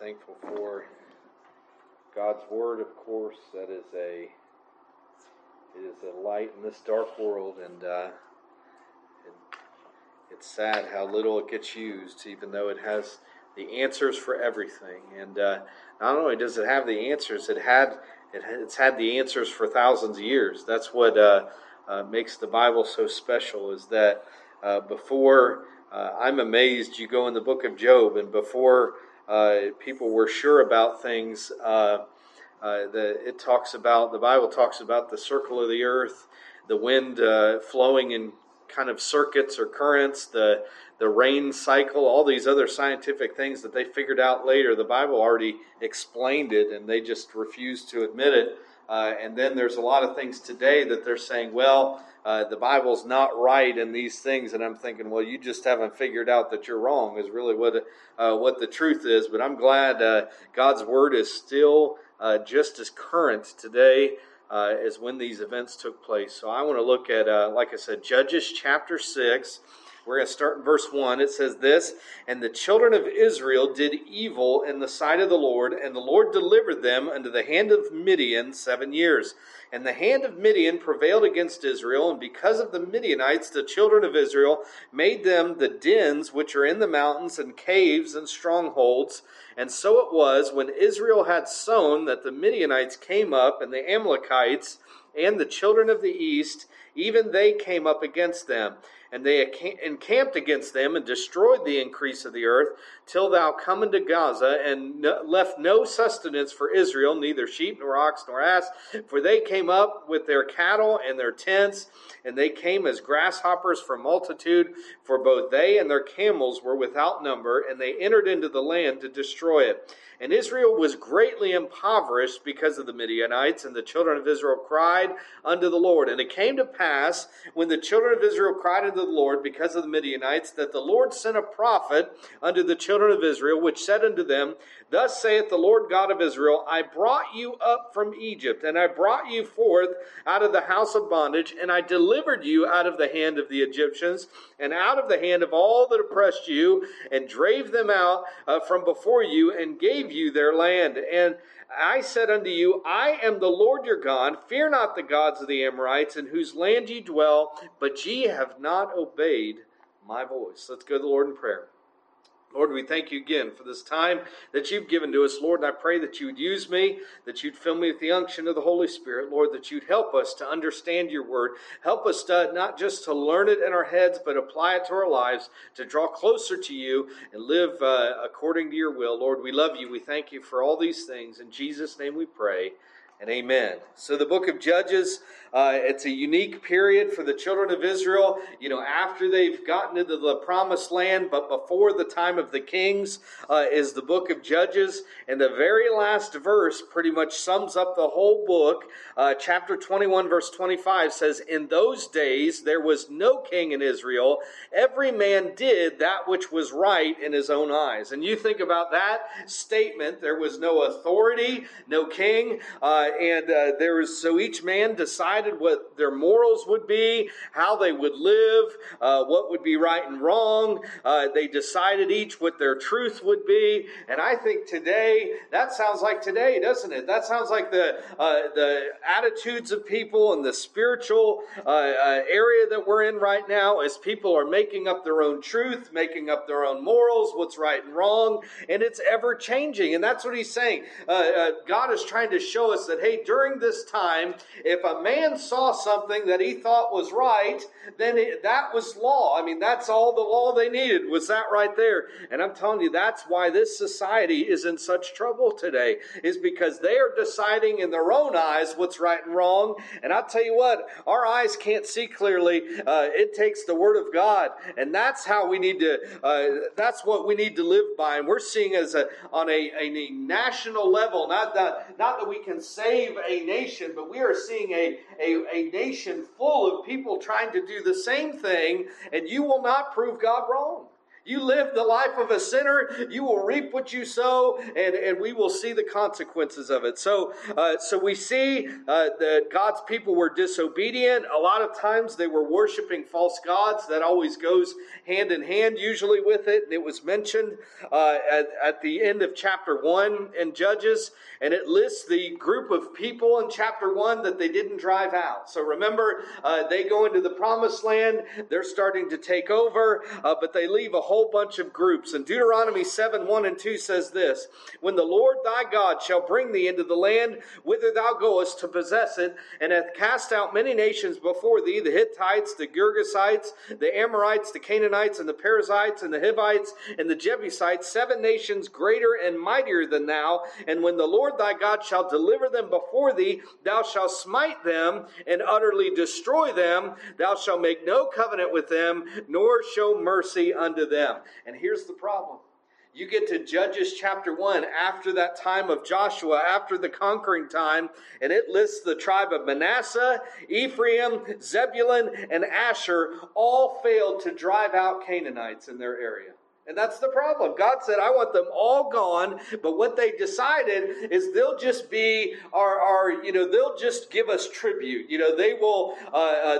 thankful for God's Word, of course. That is a light in this dark world, and it's sad how little it gets used, even though it has the answers for everything. And not only does it have the answers, it's had the answers for thousands of years. That's what makes the Bible so special, is that before... I'm amazed you go in the book of Job, and before people were sure about things, the Bible talks about the circle of the earth, the wind flowing in kind of circuits or currents, the rain cycle, all these other scientific things that they figured out later. The Bible already explained it, and they just refused to admit it. And then there's a lot of things today that they're saying, well, the Bible's not right in these things. And I'm thinking, well, you just haven't figured out that you're wrong is really what the truth is. But I'm glad God's Word is still just as current today as when these events took place. So I want to look at, like I said, Judges chapter 6. We're going to start in verse 1. It says this: "And the children of Israel did evil in the sight of the Lord, and the Lord delivered them unto the hand of Midian 7 years. And the hand of Midian prevailed against Israel, and because of the Midianites, the children of Israel made them the dens which are in the mountains, and caves, and strongholds. And so it was, when Israel had sown, that the Midianites came up, and the Amalekites, and the children of the east, even they came up against them. And they encamped against them, and destroyed the increase of the earth, till thou come into Gaza, and left no sustenance for Israel, neither sheep, nor ox, nor ass. For they came up with their cattle and their tents, and they came as grasshoppers for multitude, for both they and their camels were without number, and they entered into the land to destroy it. And Israel was greatly impoverished because of the Midianites, and the children of Israel cried unto the Lord. And it came to pass, when the children of Israel cried unto the Lord because of the Midianites, that the Lord sent a prophet unto the children of Israel, which said unto them, Thus saith the Lord God of Israel, I brought you up from Egypt, and I brought you forth out of the house of bondage, and I delivered you out of the hand of the Egyptians, and out of the hand of all that oppressed you, and drave them out from before you, and gave you their land. And I said unto you, I am the Lord your God. Fear not the gods of the Amorites, in whose land ye dwell, but ye have not obeyed my voice." Let's go to the Lord in prayer. Lord, we thank you again for this time that you've given to us, Lord, and I pray that you would use me, that you'd fill me with the unction of the Holy Spirit, Lord, that you'd help us to understand your word. Help us to, not just to learn it in our heads, but apply it to our lives, to draw closer to you and live according to your will. Lord, we love you. We thank you for all these things. In Jesus' name we pray. And amen. So the book of Judges, it's a unique period for the children of Israel, after they've gotten into the promised land, but before the time of the kings is the book of Judges. And the very last verse pretty much sums up the whole book. Chapter 21, verse 25 says, "In those days there was no king in Israel. Every man did that which was right in his own eyes." And you think about that statement. There was no authority, no king, so each man decided what their morals would be, how they would live, what would be right and wrong. They decided each what their truth would be. And I think today, that sounds like today, doesn't it? That sounds like the attitudes of people and the spiritual area that we're in right now, as people are making up their own truth, making up their own morals, what's right and wrong, and it's ever changing. And that's what he's saying. God is trying to show us that, hey, during this time, if a man saw something that he thought was right, then that was law. I mean, that's all the law they needed, was that right there. And I'm telling you, that's why this society is in such trouble today, is because they are deciding in their own eyes what's right and wrong. And I'll tell you what, our eyes can't see clearly. It takes the Word of God, and that's how we need to, that's what we need to live by. And we're seeing as on a national level, not that we can save a nation, but we are seeing a nation full of people trying to do the same thing, and you will not prove God wrong. You live the life of a sinner, you will reap what you sow, and we will see the consequences of it. So we see that God's people were disobedient. A lot of times they were worshiping false gods. That always goes hand in hand usually with it. And it was mentioned at the end of chapter 1 in Judges, and it lists the group of people in chapter 1 that they didn't drive out. So remember, they go into the promised land. They're starting to take over, but they leave a whole bunch of groups. And Deuteronomy 7:1 and 2 says this: "When the Lord thy God shall bring thee into the land whither thou goest to possess it, and hath cast out many nations before thee, the Hittites, the Girgasites, the Amorites, the Canaanites, and the Perizzites, and the Hivites, and the Jebusites, 7 nations greater and mightier than thou. And when the Lord thy God shall deliver them before thee, thou shalt smite them and utterly destroy them. Thou shalt make no covenant with them, nor show mercy unto them." And here's the problem. You get to Judges chapter 1 after that time of Joshua, after the conquering time, and it lists the tribe of Manasseh, Ephraim, Zebulun, and Asher all failed to drive out Canaanites in their area. And that's the problem. God said, I want them all gone, but what they decided is they'll just be they'll just give us tribute. They will,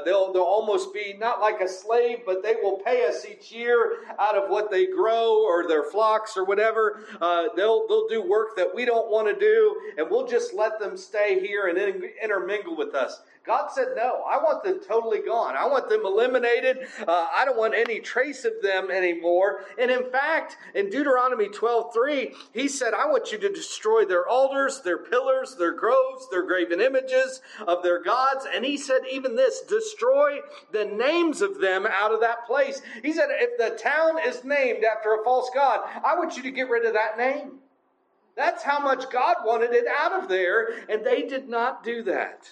they'll almost be not like a slave, but they will pay us each year out of what they grow or their flocks or whatever. They'll do work that we don't want to do, and we'll just let them stay here and intermingle with us. God said, no, I want them totally gone. I want them eliminated. I don't want any trace of them anymore. And in fact, in Deuteronomy 12:3, he said, I want you to destroy their altars, their pillars, their groves, their graven images of their gods. And he said even this, destroy the names of them out of that place. He said, if the town is named after a false god, I want you to get rid of that name. That's how much God wanted it out of there. And they did not do that.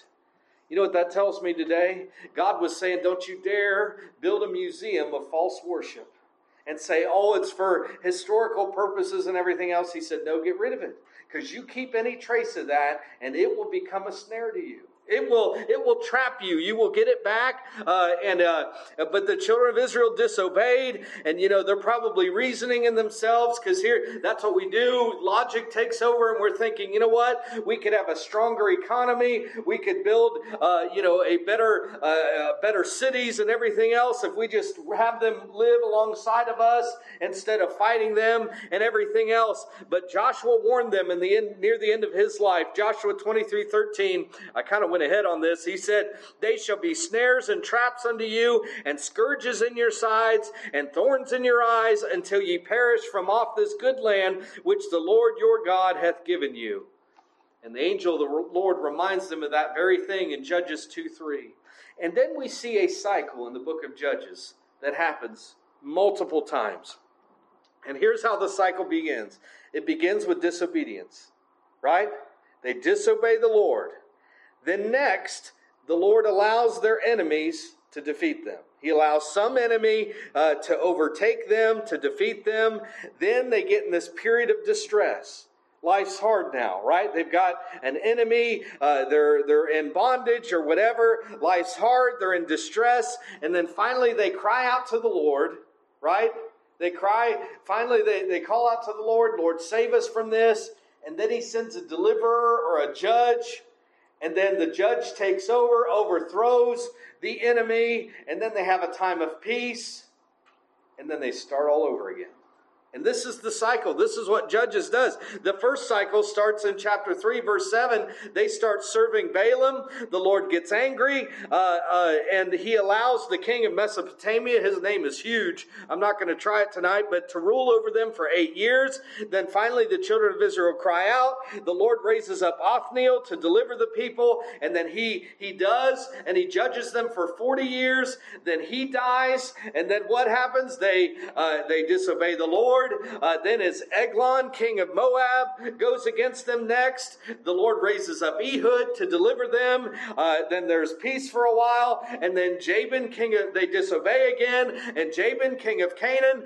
You know what that tells me today? God was saying, don't you dare build a museum of false worship and say, oh, it's for historical purposes and everything else. He said, no, get rid of it, because you keep any trace of that and it will become a snare to you. It will trap you. You will get it back. But the children of Israel disobeyed, and they're probably reasoning in themselves, because here, that's what we do. Logic takes over, and we're thinking, you know what? We could have a stronger economy. We could build, a better cities and everything else if we just have them live alongside of us instead of fighting them and everything else. But Joshua warned them in the end, near the end of his life. Joshua 23:13. I kind of went ahead on this. He said, they shall be snares and traps unto you, and scourges in your sides, and thorns in your eyes, until ye perish from off this good land which the Lord your God hath given you. And the angel of the Lord reminds them of that very thing in Judges 2:3. And then we see a cycle in the book of Judges that happens multiple times. And here's how the cycle begins. It begins with disobedience, right? They disobey the Lord. Then next, the Lord allows their enemies to defeat them. He allows some enemy to overtake them, to defeat them. Then they get in this period of distress. Life's hard now, right? They've got an enemy. They're in bondage or whatever. Life's hard. They're in distress. And then finally, they cry out to the Lord, right? They cry. Finally, they call out to the Lord, Lord, save us from this. And then he sends a deliverer or a judge. And then the judge takes over, overthrows the enemy, and then they have a time of peace, and then they start all over again. And this is the cycle. This is what Judges does. The first cycle starts in chapter 3, verse 7. They start serving Balaam. The Lord gets angry, and he allows the king of Mesopotamia, his name is huge, I'm not going to try it tonight, but to rule over them for 8 years. Then finally the children of Israel cry out. The Lord raises up Othniel to deliver the people, and then he does, and he judges them for 40 years. Then he dies, and then what happens? They disobey the Lord. Then is Eglon, king of Moab, goes against them next. The Lord raises up Ehud to deliver them. Then there's peace for a while. And then Jabin, they disobey again. And Jabin, king of Canaan,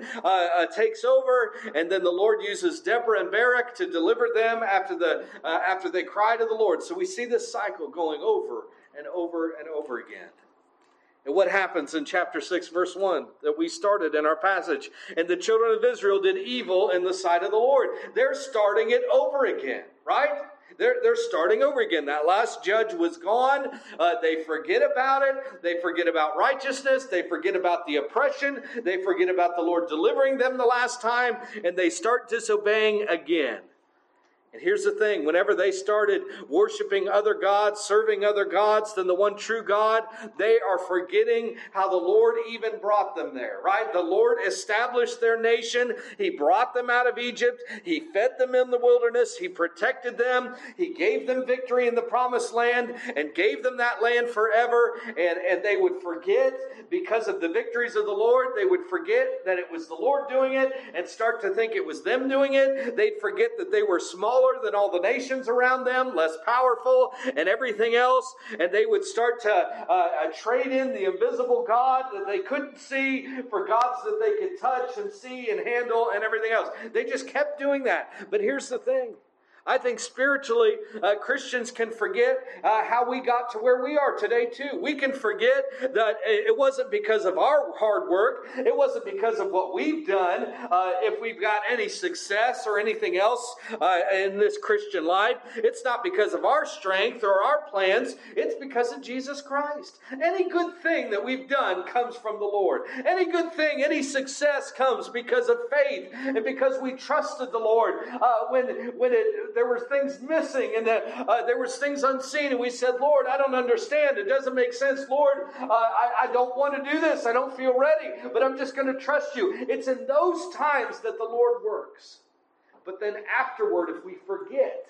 takes over. And then the Lord uses Deborah and Barak to deliver them after they cry to the Lord. So we see this cycle going over and over and over again. And what happens in chapter 6, verse 1 that we started in our passage? And the children of Israel did evil in the sight of the Lord. They're starting it over again, right? They're starting over again. That last judge was gone. They forget about it. They forget about righteousness. They forget about the oppression. They forget about the Lord delivering them the last time. And they start disobeying again. And here's the thing. Whenever they started worshiping other gods, serving other gods than the one true God, they are forgetting how the Lord even brought them there, right? The Lord established their nation. He brought them out of Egypt. He fed them in the wilderness. He protected them. He gave them victory in the promised land and gave them that land forever. And they would forget, because of the victories of the Lord, they would forget that it was the Lord doing it and start to think it was them doing it. They'd forget that they were small than all the nations around them, less powerful and everything else, and they would start to trade in the invisible God that they couldn't see for gods that they could touch and see and handle and everything else. They just kept doing that. But here's the thing. I think spiritually, Christians can forget how we got to where we are today, too. We can forget that it wasn't because of our hard work. It wasn't because of what we've done. If we've got any success or anything else in this Christian life, it's not because of our strength or our plans. It's because of Jesus Christ. Any good thing that we've done comes from the Lord. Any good thing, any success comes because of faith and because we trusted the Lord when there were things missing, and there was things unseen, and we said, Lord, I don't understand. It doesn't make sense. Lord, I don't want to do this. I don't feel ready, but I'm just going to trust you. It's in those times that the Lord works. But then afterward, if we forget,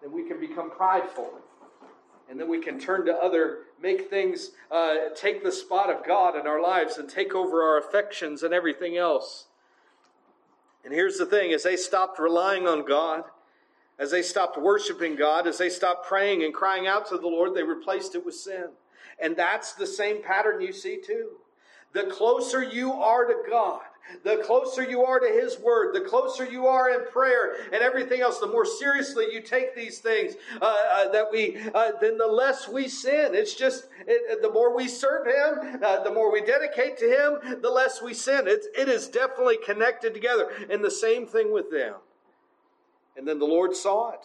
then we can become prideful. And then we can turn to other, make things, take the spot of God in our lives and take over our affections and everything else. And here's the thing, as they stopped relying on God, as they stopped worshiping God, as they stopped praying and crying out to the Lord, they replaced it with sin. And that's the same pattern you see too. The closer you are to God, the closer you are to His Word, the closer you are in prayer and everything else, the more seriously you take these things, then the less we sin. It's just the more we serve Him, the more we dedicate to Him, the less we sin. It is definitely connected together. And the same thing with them. And then the Lord saw it,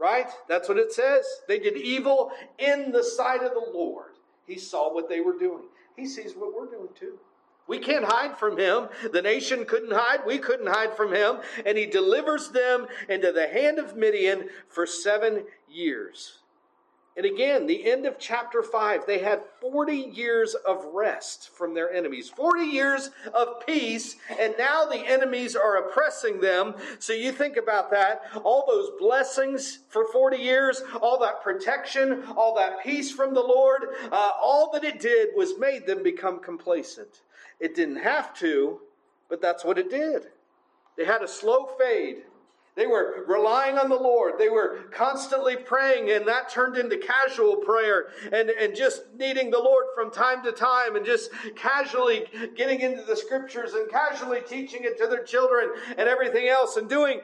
right? That's what it says. They did evil in the sight of the Lord. He saw what they were doing. He sees what we're doing too. We can't hide from Him. The nation couldn't hide. We couldn't hide from Him. And He delivers them into the hand of Midian for 7 years. And again, the end of chapter 5, they had 40 years of rest from their enemies. 40 years of peace, and now the enemies are oppressing them. So you think about that. All those blessings for 40 years, all that protection, all that peace from the Lord, all that it did was made them become complacent. It didn't have to, but that's what it did. They had a slow fade. They were relying on the Lord. They were constantly praying, and that turned into casual prayer and just needing the Lord from time to time and just casually getting into the Scriptures and casually teaching it to their children and everything else, and doing,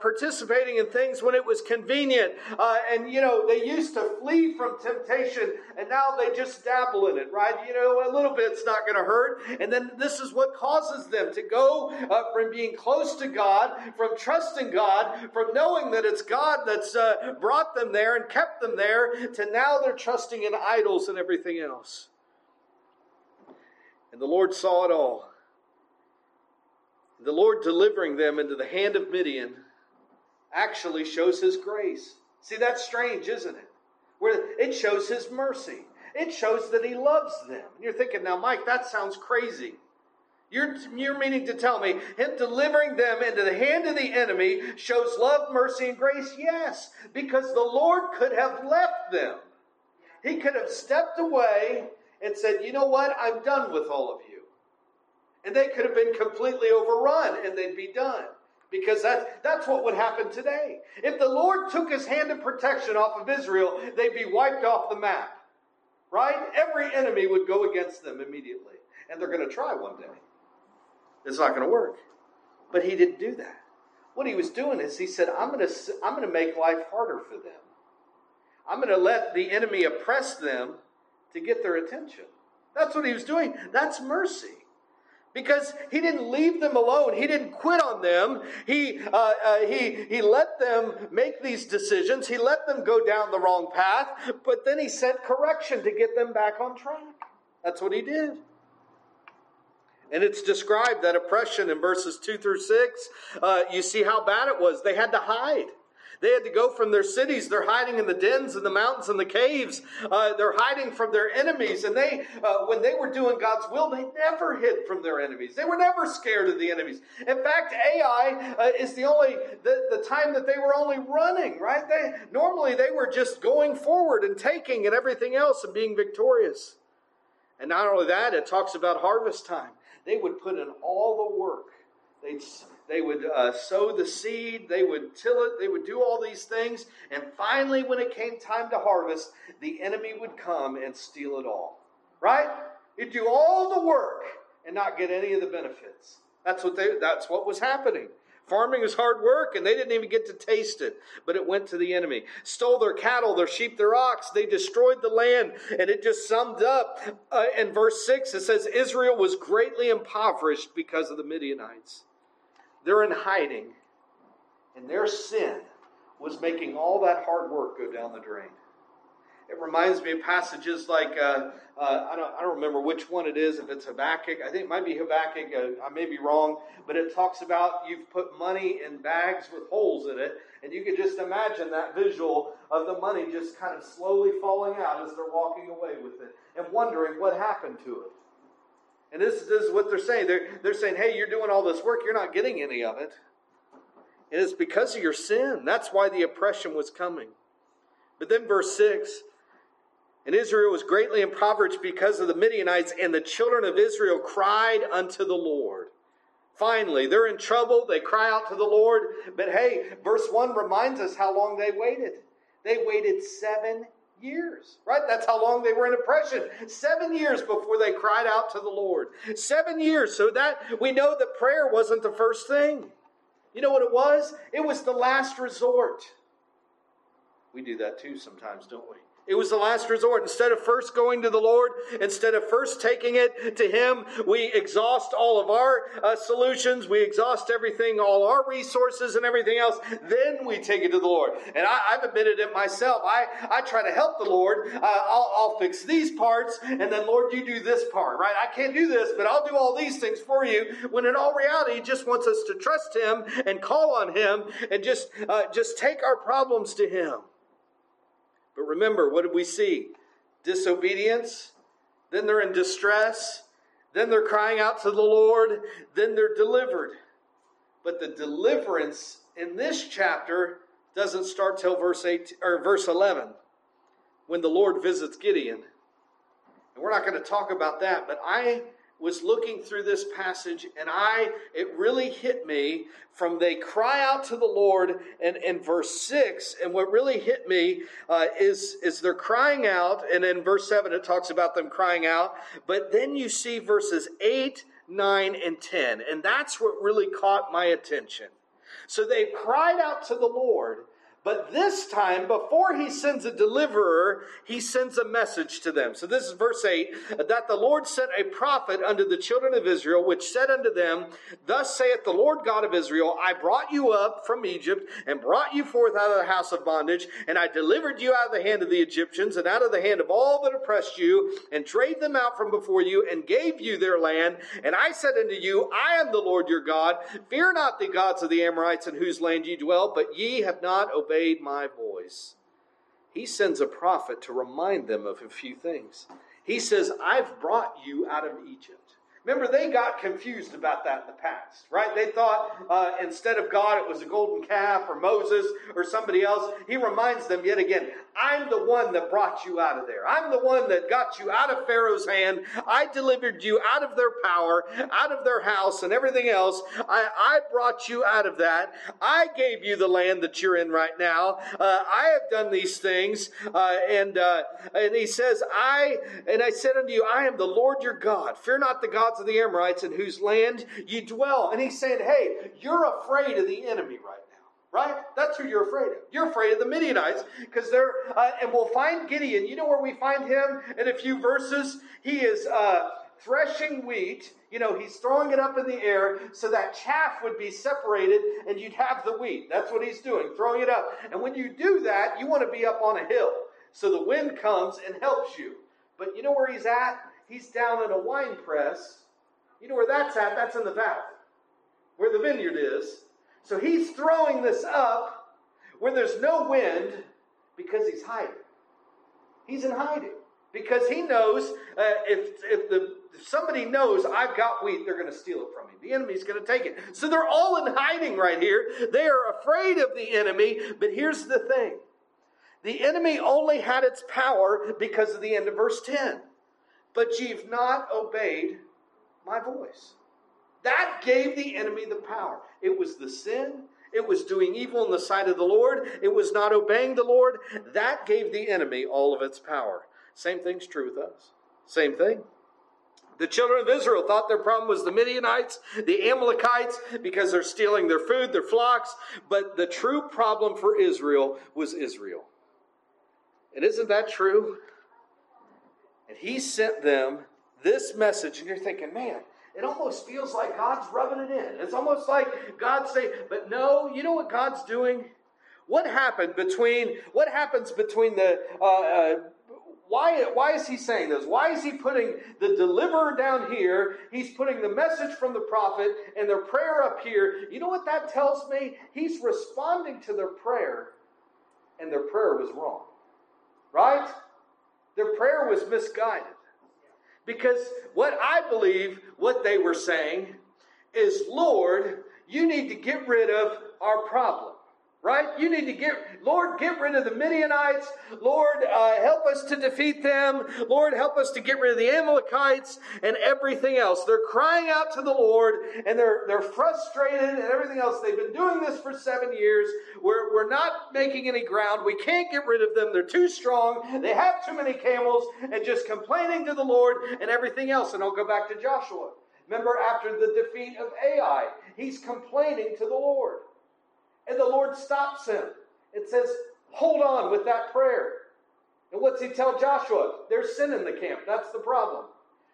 participating in things when it was convenient. They used to flee from temptation, and now they just dabble in it, right? A little bit's not going to hurt. And then this is what causes them to go from being close to God, from trusting God, from knowing that it's God that's brought them there and kept them there, to now they're trusting in idols and everything else. And the Lord saw it all. The Lord delivering them into the hand of Midian actually shows His grace. See, that's strange, isn't it? Where it shows His mercy. It shows that He loves them. And you're thinking, now, Mike, that sounds crazy. You're meaning to tell me Him delivering them into the hand of the enemy shows love, mercy, and grace? Yes, because the Lord could have left them. He could have stepped away and said, you know what, I'm done with all of you. And they could have been completely overrun and they'd be done. Because that's what would happen today. If the Lord took His hand of protection off of Israel, they'd be wiped off the map. Right? Every enemy would go against them immediately. And they're going to try one day. It's not going to work. But He didn't do that. What He was doing is He said, I'm going to make life harder for them. I'm going to let the enemy oppress them to get their attention. That's what he was doing. That's mercy. Because he didn't leave them alone. He didn't quit on them. He let them make these decisions. He let them go down the wrong path. But then he sent correction to get them back on track. That's what he did. And it's described, that oppression, in verses 2 through 6. You see how bad it was. They had to hide. They had to go from their cities. They're hiding in the dens and the mountains and the caves. They're hiding from their enemies. And they, when they were doing God's will, they never hid from their enemies. They were never scared of the enemies. In fact, Ai is the time that they were only running, right? Normally they were just going forward and taking and everything else and being victorious. And not only that, it talks about harvest time. They would put in all the work. They would sow the seed, they would till it, they would do all these things. And finally, when it came time to harvest, the enemy would come and steal it all. Right? You'd do all the work and not get any of the benefits. That's what was happening. Farming was hard work, and they didn't even get to taste it, but it went to the enemy. Stole their cattle, their sheep, their ox. They destroyed the land, and it just summed up. In verse 6, it says, Israel was greatly impoverished because of the Midianites. They're in hiding, and their sin was making all that hard work go down the drain. It reminds me of passages like, I don't remember which one it is, if it's Habakkuk. I think it might be Habakkuk. I may be wrong. But it talks about you've put money in bags with holes in it. And you can just imagine that visual of the money just kind of slowly falling out as they're walking away with it and wondering what happened to it. And this is what they're saying. They're saying, hey, you're doing all this work. You're not getting any of it. And it's because of your sin. That's why the oppression was coming. But then verse 6, and Israel was greatly impoverished because of the Midianites, and the children of Israel cried unto the Lord. Finally, they're in trouble. They cry out to the Lord. But hey, verse 1 reminds us how long they waited. They waited 7 years, right? That's how long they were in oppression. 7 years before they cried out to the Lord. 7 years. So that we know that prayer wasn't the first thing. You know what it was? It was the last resort. We do that too sometimes, don't we? It was the last resort. Instead of first going to the Lord, instead of first taking it to Him, we exhaust all of our solutions. We exhaust everything, all our resources and everything else. Then we take it to the Lord. And I've admitted it myself. I try to help the Lord. I'll fix these parts, and then, Lord, you do this part, right? I can't do this, but I'll do all these things for you. When in all reality, He just wants us to trust Him and call on Him and just take our problems to Him. But remember, what did we see? Disobedience. Then they're in distress. Then they're crying out to the Lord. Then they're delivered. But the deliverance in this chapter doesn't start till verse 11, when the Lord visits Gideon. And we're not going to talk about that, but I was looking through this passage, and it really hit me from they cry out to the Lord and in verse 6, and what really hit me is they're crying out, and in verse 7 it talks about them crying out, but then you see verses 8, 9, and 10, and that's what really caught my attention. So they cried out to the Lord, but this time, before He sends a deliverer, He sends a message to them. So this is verse 8, that the Lord sent a prophet unto the children of Israel, which said unto them, Thus saith the Lord God of Israel, I brought you up from Egypt, and brought you forth out of the house of bondage, and I delivered you out of the hand of the Egyptians, and out of the hand of all that oppressed you, and drave them out from before you, and gave you their land. And I said unto you, I am the Lord your God. Fear not the gods of the Amorites, in whose land ye dwell, but ye have not obeyed my voice. He sends a prophet to remind them of a few things. He says, I've brought you out of Egypt. Remember, they got confused about that in the past, right? They thought instead of God, it was a golden calf or Moses or somebody else. He reminds them yet again, I'm the one that brought you out of there. I'm the one that got you out of Pharaoh's hand. I delivered you out of their power, out of their house and everything else. I brought you out of that. I gave you the land that you're in right now. I have done these things. And he says, I said unto you, I am the Lord your God. Fear not the God of the Amorites, in whose land you dwell. And he's saying, hey, you're afraid of the enemy right now. right? That's who you're afraid of. You're afraid of the Midianites because and we'll find Gideon. You know where we find him in a few verses? He is threshing wheat. You know, he's throwing it up in the air so that chaff would be separated and you'd have the wheat. That's what he's doing, throwing it up. And when you do that, you want to be up on a hill. So the wind comes and helps you. But you know where he's at? He's down in a wine press. You know where that's at? That's in the valley, where the vineyard is. So he's throwing this up where there's no wind because he's hiding. He's in hiding because he knows if somebody knows I've got wheat, they're going to steal it from me. The enemy's going to take it. So they're all in hiding right here. They are afraid of the enemy. But here's the thing. The enemy only had its power because of the end of verse 10. But you've not obeyed my voice. That gave the enemy the power. It was the sin. It was doing evil in the sight of the Lord. It was not obeying the Lord. That gave the enemy all of its power. Same thing's true with us. Same thing. The children of Israel thought their problem was the Midianites, the Amalekites, because they're stealing their food, their flocks. But the true problem for Israel was Israel. And isn't that true? And he sent them this message. And you're thinking, man, it almost feels like God's rubbing it in. It's almost like God's saying, but no, you know what God's doing? What happens between the, why is he saying this? Why is he putting the deliverer down here? He's putting the message from the prophet and their prayer up here. You know what that tells me? He's responding to their prayer, and their prayer was wrong. Right? Their prayer was misguided. Because what I believe, what they were saying is, Lord, you need to get rid of our problem. Right? You need to get rid of the Midianites. Lord, help us to defeat them. Lord, help us to get rid of the Amalekites and everything else. They're crying out to the Lord, and they're frustrated and everything else. They've been doing this for 7 years. We're not making any ground. We can't get rid of them. They're too strong. They have too many camels, and just complaining to the Lord and everything else. And I'll go back to Joshua. Remember, after the defeat of Ai, he's complaining to the Lord. And the Lord stops him. It says, hold on with that prayer. And what's he tell Joshua? There's sin in the camp. That's the problem.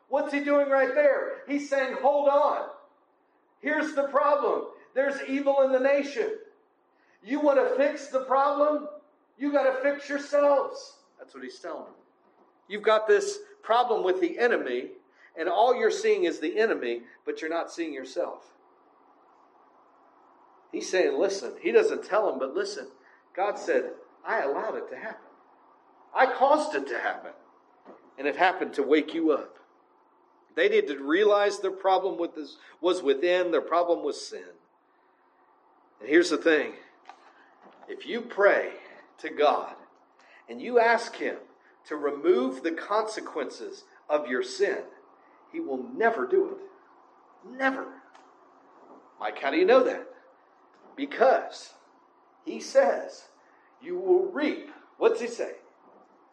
What's he doing right there? He's saying, hold on. Here's the problem. There's evil in the nation. You want to fix the problem? You got to fix yourselves. That's what he's telling them. You've got this problem with the enemy, and all you're seeing is the enemy, but you're not seeing yourself. He's saying, listen. He doesn't tell him, but listen. God said, I allowed it to happen. I caused it to happen. And it happened to wake you up. They need to realize their problem with this was within. Their problem was sin. And here's the thing. If you pray to God and you ask him to remove the consequences of your sin, he will never do it. Never. Mike, how do you know that? Because he says, you will reap. What's he say?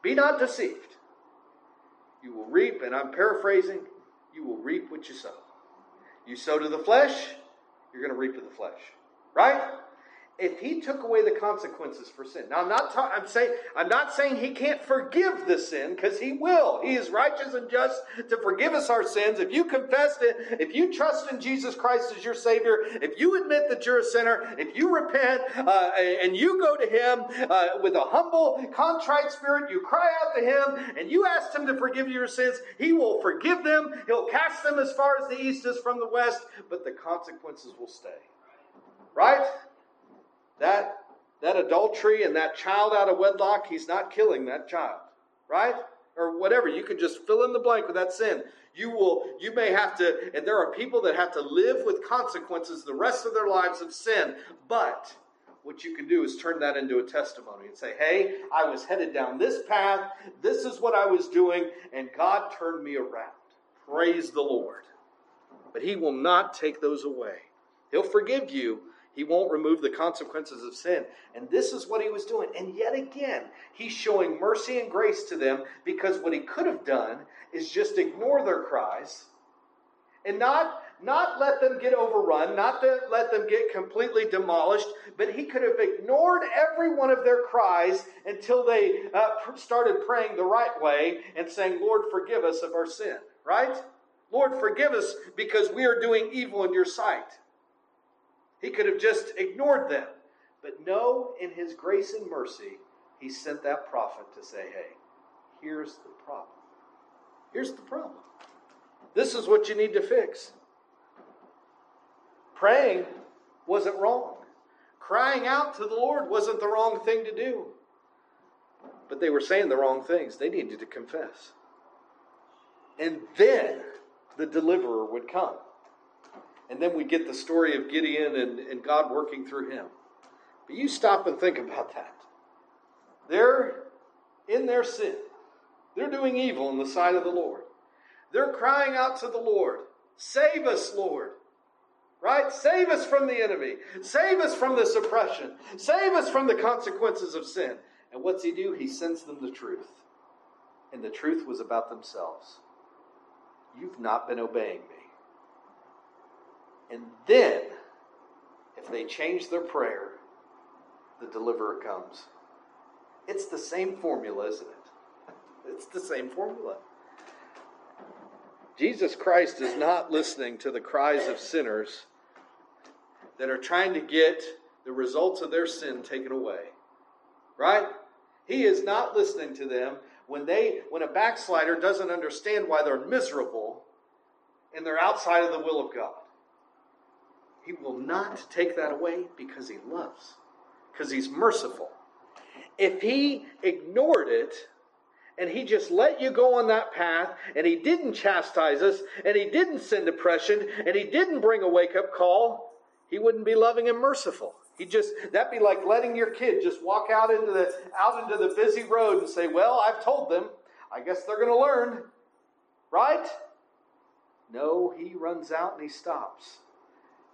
Be not deceived. You will reap, and I'm paraphrasing, you will reap what you sow. You sow to the flesh, you're going to reap to the flesh. Right? If he took away the consequences for sin. Now, I'm not saying he can't forgive the sin, because he will. He is righteous and just to forgive us our sins. If you confess it, if you trust in Jesus Christ as your Savior, if you admit that you're a sinner, if you repent and you go to him with a humble, contrite spirit, you cry out to him and you ask him to forgive your sins, he will forgive them. He'll cast them as far as the east is from the west, but the consequences will stay. Right? That adultery and that child out of wedlock, he's not killing that child, right? Or whatever. You can just fill in the blank with that sin. You may have to, and there are people that have to live with consequences the rest of their lives of sin. But what you can do is turn that into a testimony and say, hey, I was headed down this path. This is what I was doing, and God turned me around. Praise the Lord. But he will not take those away. He'll forgive you. He won't remove the consequences of sin. And this is what he was doing. And yet again, he's showing mercy and grace to them, because what he could have done is just ignore their cries and not Not let them get overrun, not let them get completely demolished, but he could have ignored every one of their cries until they started praying the right way and saying, Lord, forgive us of our sin, right? Lord, forgive us because we are doing evil in your sight. He could have just ignored them. But no, in his grace and mercy, he sent that prophet to say, hey, here's the problem. Here's the problem. This is what you need to fix. Praying wasn't wrong. Crying out to the Lord wasn't the wrong thing to do. But they were saying the wrong things. They needed to confess. And then the deliverer would come. And then we get the story of Gideon and God working through him. But you stop and think about that. They're in their sin. They're doing evil in the sight of the Lord. They're crying out to the Lord. Save us, Lord. Right? Save us from the enemy. Save us from this oppression. Save us from the consequences of sin. And what's he do? He sends them the truth. And the truth was about themselves. You've not been obeying me. And then, if they change their prayer, the deliverer comes. It's the same formula, isn't it? It's the same formula. Jesus Christ is not listening to the cries of sinners that are trying to get the results of their sin taken away. Right? He is not listening to them when a backslider doesn't understand why they're miserable and they're outside of the will of God. He will not take that away because he loves, because he's merciful. If he ignored it, and he just let you go on that path, and he didn't chastise us, and he didn't send oppression, and he didn't bring a wake-up call, he wouldn't be loving and merciful. That'd be like letting your kid just walk out into the busy road and say, well, I've told them, I guess they're going to learn, right? No, he runs out and he stops.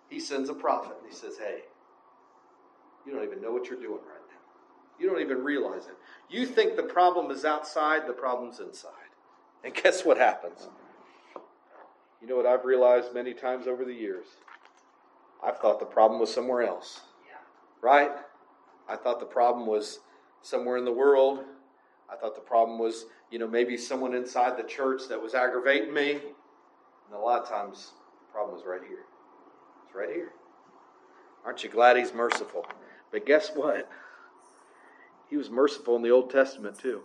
He sends a prophet and he says, hey, you don't even know what you're doing right now. You don't even realize it. You think the problem is outside, the problem's inside. And guess what happens? You know what I've realized many times over the years? I've thought the problem was somewhere else. Yeah. Right? I thought the problem was somewhere in the world. I thought the problem was, maybe someone inside the church that was aggravating me. And a lot of times, the problem was right here. It's right here. Aren't you glad he's merciful? But guess what? He was merciful in the Old Testament too.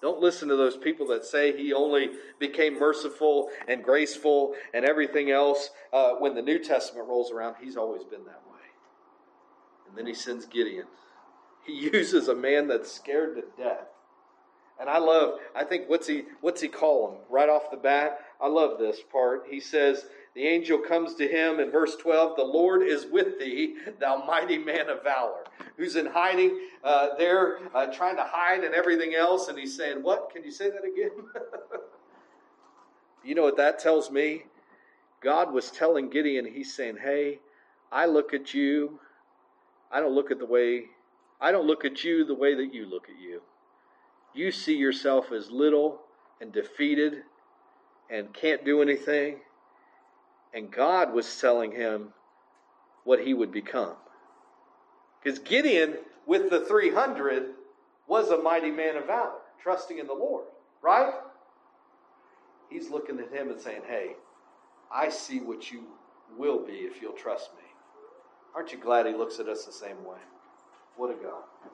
Don't listen to those people that say he only became merciful and graceful and everything else when the New Testament rolls around. He's always been that way. And then he sends Gideon. He uses a man that's scared to death. And I think what's he call him right off the bat? I love this part. He says, the angel comes to him in verse 12, the Lord is with thee, thou mighty man of valor, who's in hiding trying to hide and everything else. And he's saying, what? Can you say that again? You know what that tells me? God was telling Gideon, he's saying, hey, I look at you. I don't look at you the way that you look at you. You see yourself as little and defeated and can't do anything. And God was telling him what he would become. Because Gideon, with the 300, was a mighty man of valor, trusting in the Lord, right? He's looking at him and saying, hey, I see what you will be if you'll trust me. Aren't you glad he looks at us the same way? What a God.